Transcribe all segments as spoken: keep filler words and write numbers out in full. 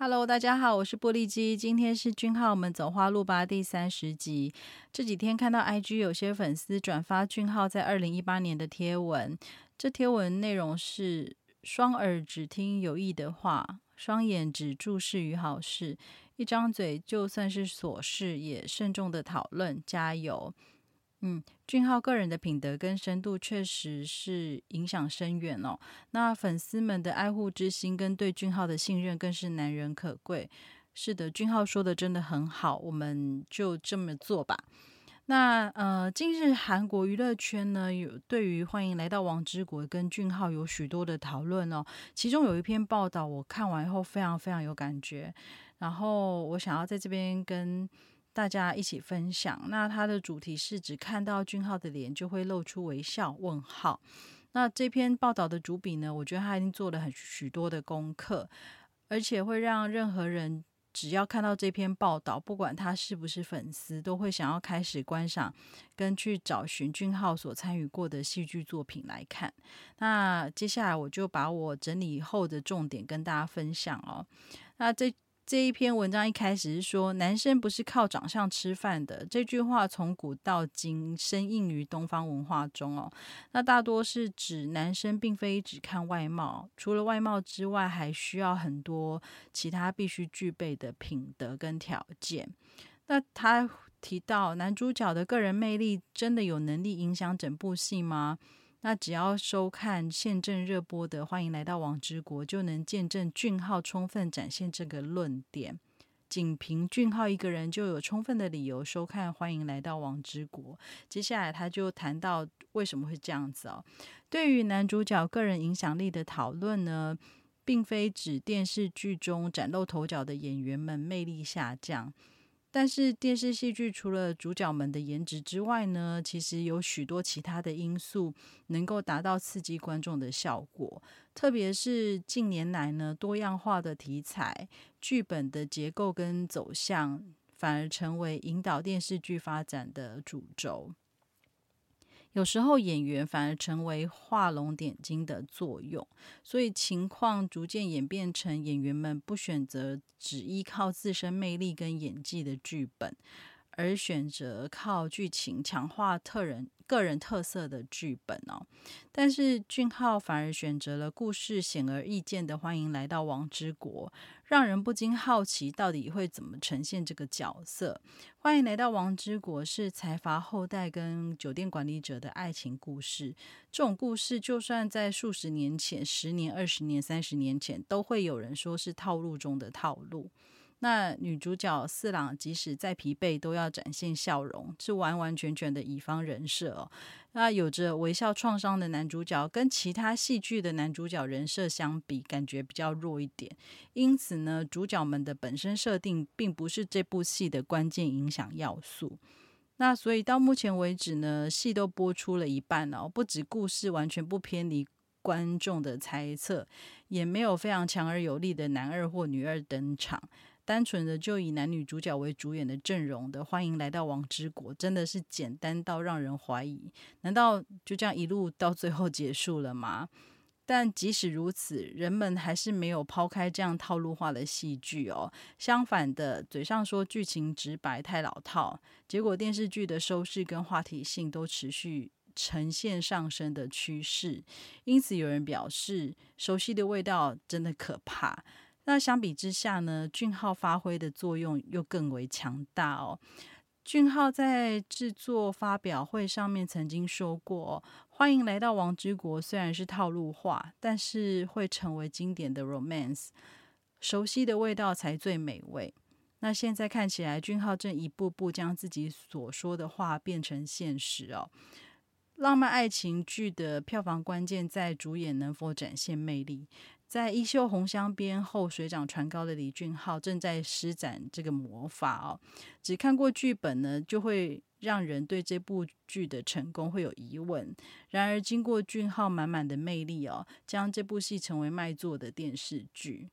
Hello， 大家好，我是玻璃鸡，今天是君浩，我们走花路吧第三十集。这几天看到 I G 有些粉丝转发君浩在二零一八年的贴文，这贴文内容是双耳只听有益的话，双眼只注视于好事，一张嘴就算是琐事也慎重的讨论，加油。嗯，俊浩个人的品德跟深度确实是影响深远哦。那粉丝们的爱护之心跟对俊浩的信任更是难人可贵。是的，俊浩说的真的很好，我们就这么做吧。那呃，近日韩国娱乐圈呢，有对于欢迎来到王之国跟俊浩有许多的讨论哦。其中有一篇报道，我看完以后非常非常有感觉，然后我想要在这边跟大家一起分享。那它的主题是只看到俊浩的脸就会露出微笑问号。那这篇报道的主笔呢，我觉得他已经做了很许多的功课，而且会让任何人只要看到这篇报道，不管他是不是粉丝，都会想要开始观赏跟去找寻俊浩所参与过的戏剧作品来看。那接下来我就把我整理后的重点跟大家分享哦。那这这一篇文章一开始是说，男生不是靠长相吃饭的，这句话从古到今深印于东方文化中哦。那大多是指男生并非只看外貌，除了外貌之外还需要很多其他必须具备的品德跟条件。那他提到男主角的个人魅力真的有能力影响整部戏吗？那只要收看现正热播的《欢迎来到王之国》，就能见证俊浩充分展现这个论点。仅凭俊浩一个人就有充分的理由收看《欢迎来到王之国》。接下来他就谈到为什么会这样子哦。对于男主角个人影响力的讨论呢，并非指电视剧中崭露头角的演员们魅力下降。但是电视戏剧除了主角们的颜值之外呢，其实有许多其他的因素能够达到刺激观众的效果。特别是近年来呢，多样化的题材、剧本的结构跟走向，反而成为引导电视剧发展的主轴。有时候演员反而成为画龙点睛的作用，所以情况逐渐演变成演员们不选择只依靠自身魅力跟演技的剧本，而选择靠剧情强化特人个人特色的剧本哦。但是俊浩反而选择了故事显而易见的欢迎来到王之国，让人不禁好奇到底会怎么呈现这个角色。欢迎来到王之国是财阀后代跟酒店管理者的爱情故事，这种故事就算在数十年前，十年、二十年、三十年前，都会有人说是套路中的套路。那女主角四郎即使再疲惫都要展现笑容，是完完全全的乙方人设哦。那有着微笑创伤的男主角跟其他戏剧的男主角人设相比，感觉比较弱一点。因此呢，主角们的本身设定并不是这部戏的关键影响要素。那所以到目前为止呢，戏都播出了一半哦，不止故事完全不偏离观众的猜测，也没有非常强而有力的男二或女二登场。单纯的就以男女主角为主演的阵容的欢迎来到王之国，真的是简单到让人怀疑，难道就这样一路到最后结束了吗？但即使如此，人们还是没有抛开这样套路化的戏剧哦。相反的，嘴上说剧情直白太老套，结果电视剧的收视跟话题性都持续呈现上升的趋势。因此有人表示，熟悉的味道真的可怕。那相比之下呢，俊浩发挥的作用又更为强大哦。俊浩在制作发表会上面曾经说过、哦、欢迎来到王之国虽然是套路化，但是会成为经典的 romance， 熟悉的味道才最美味。那现在看起来，俊浩正一步步将自己所说的话变成现实哦。浪漫爱情剧的票房关键在主演能否展现魅力。在衣袖红镶边后水涨船高的李俊浩正在施展这个魔法哦。只看过剧本呢，就会让人对这部剧的成功会有疑问。然而经过俊浩满满的魅力哦，将这部戏成为卖座的电视剧。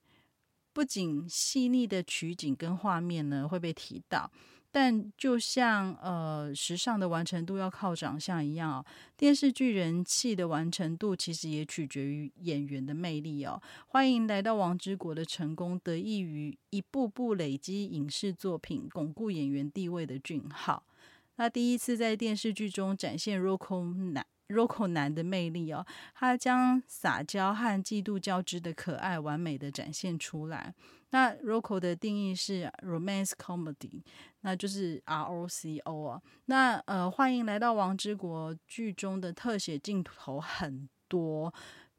不仅细腻的取景跟画面呢会被提到，但就像呃时尚的完成度要靠长相一样哦，电视剧人气的完成度其实也取决于演员的魅力哦。欢迎来到王之国的成功得益于一步步累积影视作品巩固演员地位的俊浩。那第一次在电视剧中展现 Roco 男Roco 男的魅力哦，他将撒娇和嫉妒交织的可爱完美的展现出来。那 Roco 的定义是 Romance Comedy， 那就是 R O C O 啊。那呃，欢迎来到王之国剧中的特写镜头很多，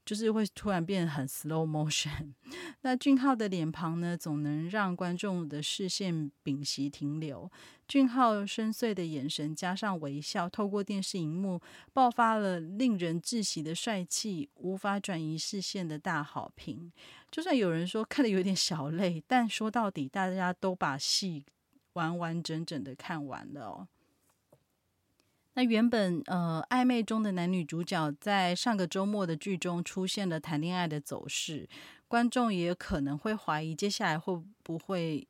就是会突然变很 slow motion。那俊浩的脸庞呢，总能让观众的视线屏息停留。俊浩深邃的眼神加上微笑，透过电视荧幕爆发了令人窒息的帅气，无法转移视线的大好评。就算有人说看得有点小累，但说到底，大家都把戏完完整整的看完了哦。那原本呃暧昧中的男女主角在上个周末的剧中出现了谈恋爱的走势，观众也可能会怀疑接下来会不会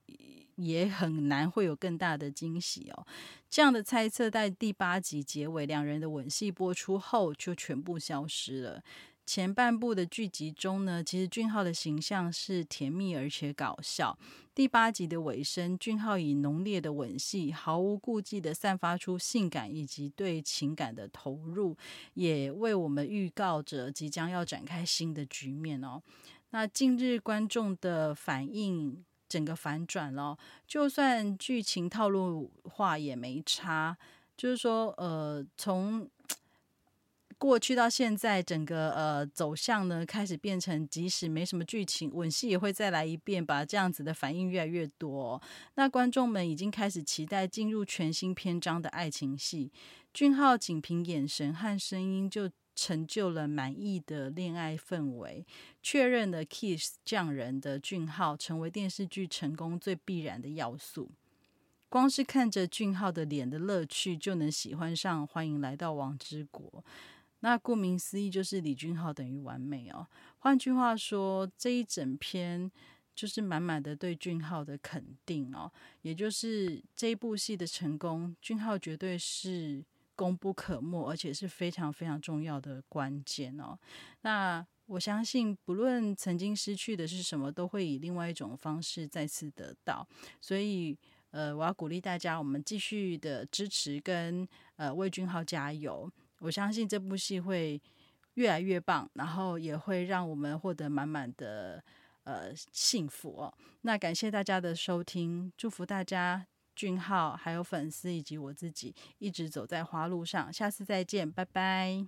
也很难会有更大的惊喜哦。这样的猜测在第八集结尾两人的吻戏播出后就全部消失了。前半部的剧集中呢，其实俊浩的形象是甜蜜而且搞笑。第八集的尾声，俊浩以浓烈的吻戏毫无顾忌地散发出性感以及对情感的投入，也为我们预告着即将要展开新的局面哦。那近日观众的反应整个反转了，就算剧情套路化也没差，就是说呃从过去到现在，整个呃走向呢开始变成，即使没什么剧情，吻戏也会再来一遍吧，这样子的反应越来越多哦。那观众们已经开始期待进入全新篇章的爱情戏。俊浩仅凭眼神和声音就成就了满意的恋爱氛围，确认了 kiss 匠人的俊浩成为电视剧成功最必然的要素。光是看着俊浩的脸的乐趣，就能喜欢上《欢迎来到王之国》。那顾名思义就是李俊浩等于完美哦。换句话说，这一整篇就是满满的对俊浩的肯定哦，也就是这一部戏的成功，俊浩绝对是功不可没，而且是非常非常重要的关键哦。那我相信不论曾经失去的是什么，都会以另外一种方式再次得到。所以呃，我要鼓励大家，我们继续的支持跟呃为俊浩加油。我相信这部戏会越来越棒，然后也会让我们获得满满的呃幸福哦。那感谢大家的收听，祝福大家俊浩还有粉丝以及我自己一直走在花路上，下次再见，拜拜。